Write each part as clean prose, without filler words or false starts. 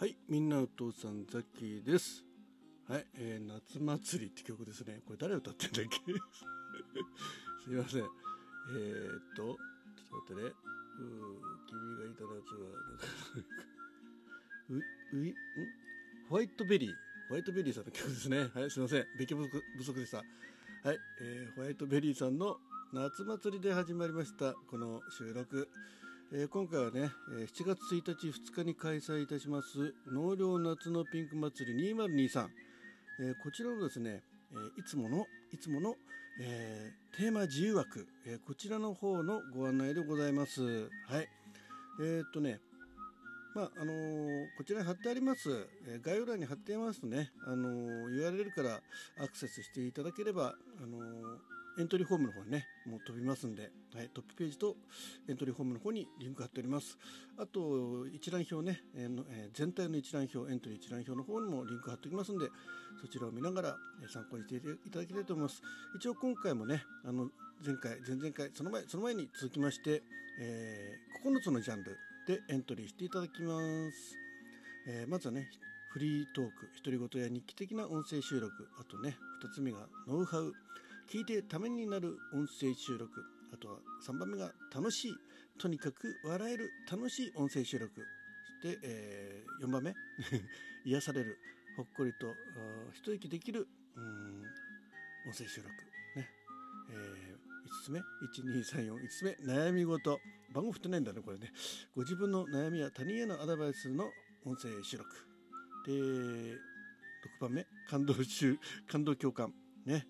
はい、みんなお父さんザッキーです。はい、夏祭りって曲ですね。これ誰歌ってんだっけ？すいません。ちょっと待ってね。君がいた夏はホワイトベリー、さんの曲ですね。はい、すいません。勉強不足でした。はい、ホワイトベリーさんの夏祭りで始まりましたこの収録。今回はね、7月1日2日に開催いたします納涼夏のピンク祭り2023、こちらのですね、いつもの、テーマ自由枠、こちらの方のご案内でございます。はい、ね、こちらに貼ってあります、概要欄に貼ってありますとね、URL からアクセスしていただければ、エントリーフォームの方にね、もう飛びますんで、はい、トップページとエントリーフォームの方にリンク貼っております。あと一覧表ね、全体の一覧表、エントリー一覧表の方にもリンク貼っておきますんで、そちらを見ながら参考にしていただきたいと思います。一応今回もね、前回、前々回、その前に続きまして、9つのジャンルでエントリーしていただきます。まずはね、フリートーク、独り言や日記的な音声収録、あとね、2つ目がノウハウ、聞いてためになる音声収録、あとは3番目が楽しい、とにかく笑える楽しい音声収録、そして、4番目癒される、ほっこりと一息できる音声収録、ね、5つ目悩み事、番号振ってないんだねこれね、ご自分の悩みや他人へのアドバイスの音声収録で、6番目感動共感ね、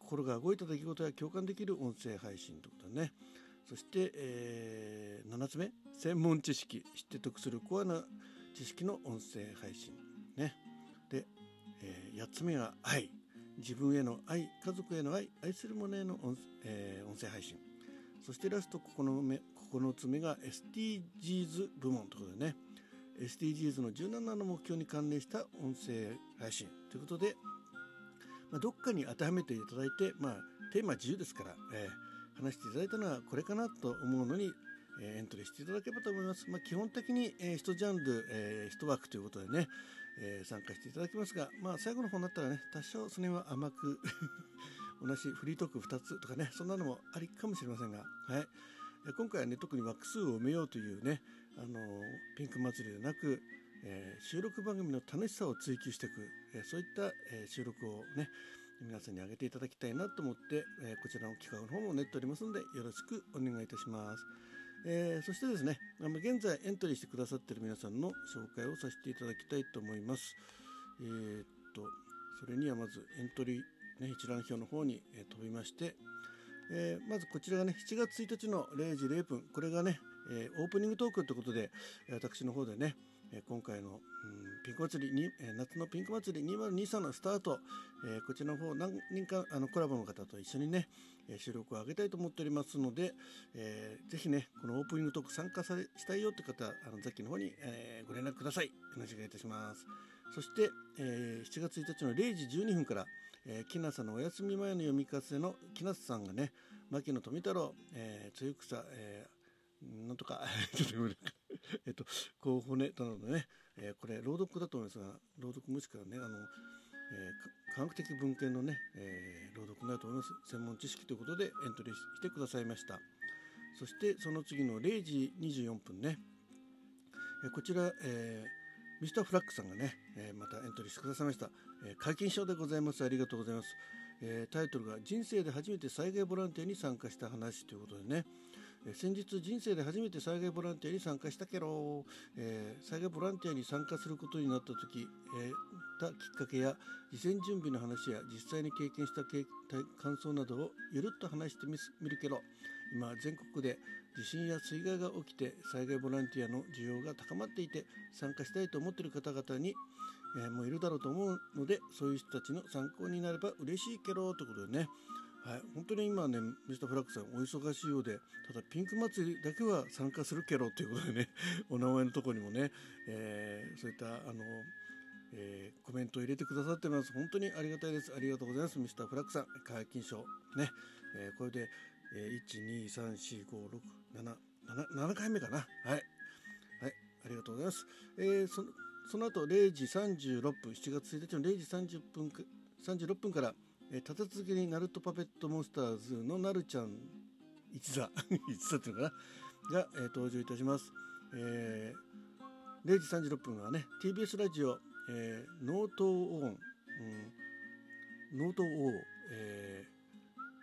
心が動いた出来事や共感できる音声配信ということだね。そして、7つ目専門知識、知って得するコアな知識の音声配信、ね、で、8つ目が愛、自分への愛、家族への愛、愛するものへの 音声配信。そしてラスト9つ目が SDGs 部門ということでね、SDGs の17の目標に関連した音声配信ということで、どっかに当てはめていただいて、テーマ自由ですから、話していただいたのはこれかなと思うのに、エントリーしていただければと思います。基本的に、1ジャンル、1枠ということでね、参加していただきますが、最後の方になったらね、多少その辺は甘く同じフリートーク2つとかね、そんなのもありかもしれませんが、はい、今回はね、特に枠数を埋めようというね、ピンク祭りでなく、収録番組の楽しさを追求していく、そういった、収録をね、皆さんに上げていただきたいなと思って、こちらの企画の方も練っておりますので、よろしくお願いいたします。そしてですね、現在エントリーしてくださっている皆さんの紹介をさせていただきたいと思います。それにはまずエントリー、ね、一覧表の方に、飛びまして、まずこちらがね、7月1日の0時0分これがね、オープニングトークということで、私の方でね、今回のピンク祭りに、夏のピンク祭り2023のスタート、こちらの方何人かコラボの方と一緒にね、収録を上げたいと思っておりますので、ぜひね、このオープニングトーク参加したいよって方、ザッキーの方に、ご連絡ください。よろしくお願いいたします。そして、7月1日の0時12分から、きなさんのお休み前の読み聞かせのきなさんがね、牧野富太郎、つゆくさ、なんとか候補ネタなどね、これ朗読だと思いますが、朗読もしくはね、科学的文献のね、朗読になると思います。専門知識ということでエントリーしてくださいました。そしてその次の0時24分ね、こちら、ミスターフラックさんがね、またエントリーしてくださいました。解禁賞でございます。ありがとうございます。タイトルが人生で初めて災害ボランティアに参加した話ということでね、先日人生で初めて災害ボランティアに参加したけど、災害ボランティアに参加することになった時、たきっかけや事前準備の話や実際に経験した感想などをゆるっと話してみるけど、今全国で地震や水害が起きて災害ボランティアの需要が高まっていて、参加したいと思っている方々に、もういるだろうと思うので、そういう人たちの参考になれば嬉しいけどということでね、はい、本当に今ね、ミスターフラックさんお忙しいようで、ただピンク祭りだけは参加するけどということでね、お名前のところにもね、そういったコメントを入れてくださってます。本当にありがたいです。ありがとうございます。ミスターフラックさん解禁賞ね、これで、1,2,3,4,5,6,7 回目かな。はい、はい、ありがとうございます。その後0時36分7月1日の0時36分から立て続けにナルトパペットモンスターズのなるちゃん一座一座っていうのかなが、登場いたします。0時36分はね TBS ラジオノートオン、ノートオー、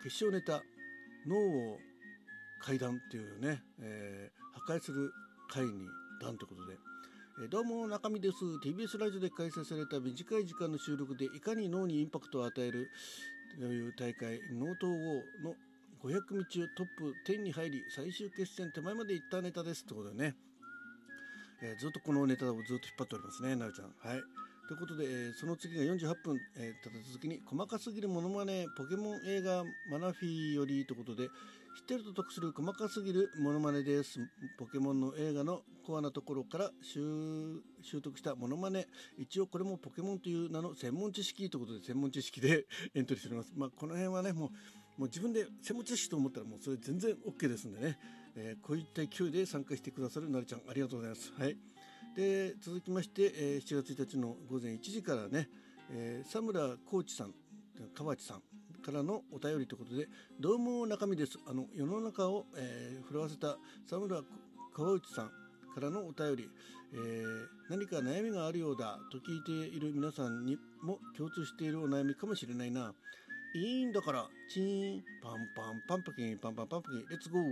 決勝ネタ脳を階段っていうね、破壊する会に段ということで、どうも中身です。 TBS ラジオで開催された短い時間の収録でいかに脳にインパクトを与えるという大会ノートオーの500組中トップ10に入り最終決戦手前までいったネタですということでね、ずっとこのネタをずっと引っ張っておりますね、なるちゃん。はい、ということで、その次が48分、立て続けに細かすぎるモノマネポケモン映画マナフィーよりということで、知ってると得する細かすぎるモノマネです。ポケモンの映画のコアなところから習得したモノマネ、一応これもポケモンという名の専門知識ということで専門知識でエントリーしております。まあ、この辺はねもう自分で専門知識と思ったらもうそれ全然 OK ですんでね、こういった勢いで参加してくださるなるちゃんありがとうございます。はい、で続きまして、7月1日の午前1時からね、佐村コーチさん河内さんからのお便りということで、どうも中身です。世の中を、震わせた佐村河内さんからのお便り、何か悩みがあるようだと聞いている皆さんにも共通しているお悩みかもしれないな。いいんだからチーンパンパンパンパキンパンパンパンパキンレッツゴー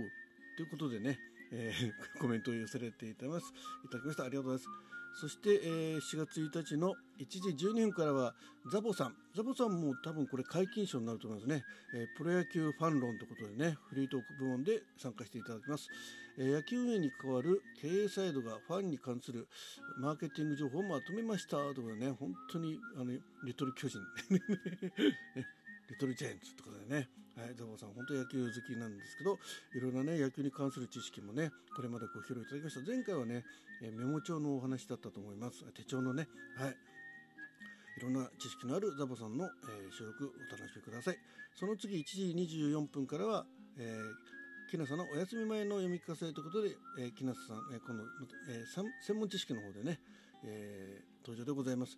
ということでね、コメントを寄せられていただきました。ありがとうございます。そして、4月1日の1時12分からはザボさんも多分これ解禁賞になると思いますね、プロ野球ファン論ということでねフリートーク部門で参加していただきます。野球運営に関わる経営サイドがファンに関するマーケティング情報をまとめましたということでね、本当にリトル巨人ねリトルジェインズってことでね、はい、ザボさん本当に野球好きなんですけど、いろんなね野球に関する知識もねこれまでご披露いただきました。前回はね、メモ帳のお話だったと思います。手帳のね、はい、いろんな知識のあるザボさんの、収録お楽しみください。その次1時24分からは、木梨さんのお休み前の読み聞かせということで、木梨さん、今度、専門知識の方でね、登場でございます。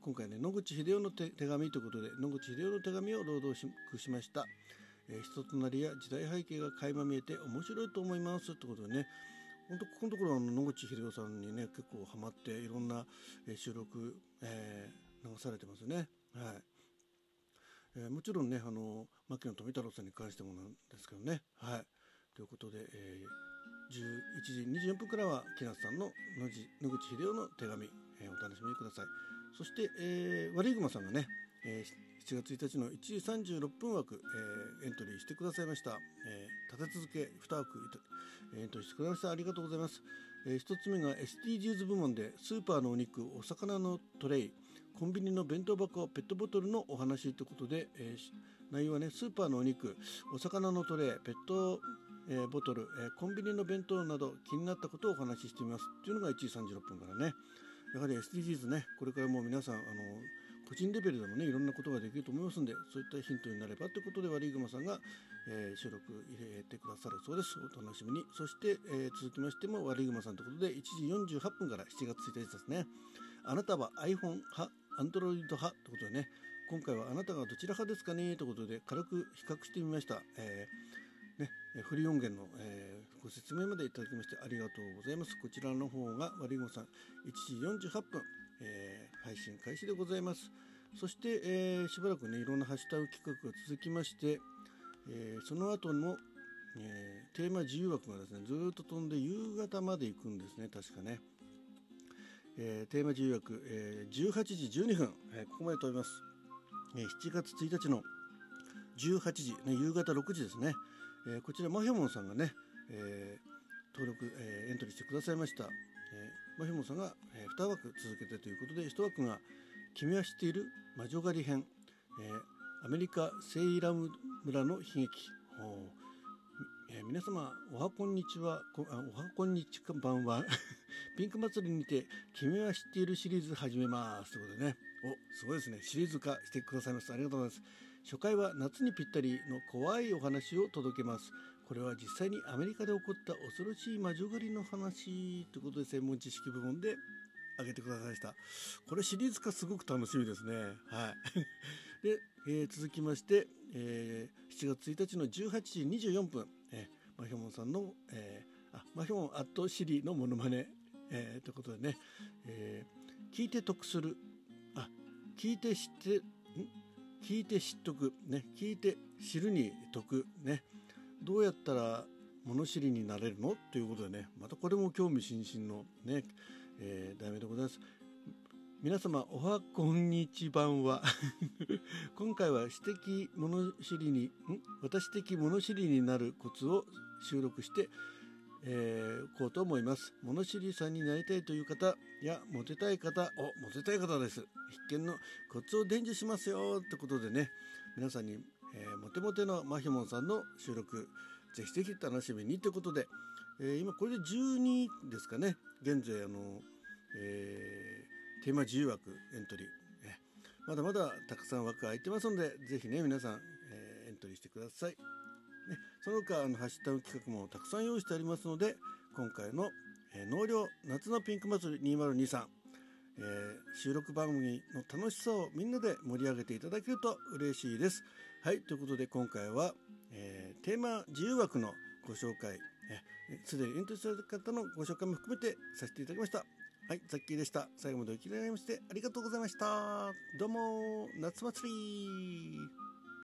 今回ね野口英世の手紙ということで野口英世の手紙を朗読しました。人となりや時代背景が垣間見えて面白いと思いますということでね、本当ここのところ野口英世さんにね結構ハマっていろんな収録、流されてますね。はい、もちろんね牧野富太郎さんに関してもなんですけどね。はい、ということで、11時24分からは木梨さんの野口英世の手紙、お楽しみください。そして、悪いグマさんがね、7月1日の1時36分枠、エントリーしてくださいました。立て続け2枠エントリーしてくださいました。ありがとうございます。1つ目が SDGs 部門でスーパーのお肉、お魚のトレイ、コンビニの弁当箱、ペットボトルのお話ということで、内容はねスーパーのお肉、お魚のトレイ、ペットボトル、コンビニの弁当など気になったことをお話ししてみますというのが1時36分からね。やはり SDGs ねこれからも皆さん個人レベルでもねいろんなことができると思いますので、そういったヒントになればということでワリグマさんが、収録入れてくださるそうです。お楽しみに。そして、続きましてもワリグマさんということで1時48分から7月1日ですね。あなたは iPhone 派 Android 派ということでね、今回はあなたがどちら派ですかねということで軽く比較してみました。フリー音源の、ご説明までいただきましてありがとうございます。こちらの方がワリグマさん1時48分、配信開始でございます。そして、しばらくねいろんなハッシュタグ企画が続きまして、その後の、テーマ自由枠がですねずっと飛んで夕方まで行くんですね確かね、テーマ自由枠、18時12分、ここまで飛びます。7月1日の18時、ね、夕方6時ですね。こちらマヒョモンさんがね、登録、エントリーしてくださいました。マヒョモンさんが、2枠続けてということで1枠が君は知っている魔女狩り編、アメリカセイラム村の悲劇、皆様おはこんにちは、おはこんにちはばんはピンク祭りにて君は知っているシリーズ始めますということでね、おすごいですね、シリーズ化してくださいました。ありがとうございます。初回は夏にぴったりの怖いお話を届けます。これは実際にアメリカで起こった恐ろしい魔女狩りの話ということで専門知識部門で挙げてくださいました。これシリーズ化すごく楽しみですね。はい。で、続きまして、7月1日の18時24分、マヒョモンさんの、マヒョモンアットシリのモノマネ、ということでね、聞いて得する、聞いて知っとく、ね、聞いて知るに得、ね、どうやったら物知りになれるのということでね、またこれも興味津々のね、題名でございます。皆様おはこんにちばんは今回は私的物知りに私的物知りになるコツを収録して、こうと思います。物知りさんになりたいという方やモテたい方、モテたい方です、必見のコツを伝授しますよということでね、皆さんに、モテモテのまひもんさんの収録ぜひぜひ楽しみにということで、今これで12ですかね、現在テーマ自由枠エントリー、まだまだたくさん枠空いてますので、ぜひね皆さん、エントリーしてください、ね、その他ハッシュタグ企画もたくさん用意してありますので、今回の、納涼夏のピンク祭り2023、収録番組の楽しさをみんなで盛り上げていただけると嬉しいです。はい、ということで今回は、テーマ自由枠のご紹介、すでにエントリーされた方のご紹介も含めてさせていただきました。はい、ザッキーでした。最後までお聞きいただきましてありがとうございました。どうも夏祭り。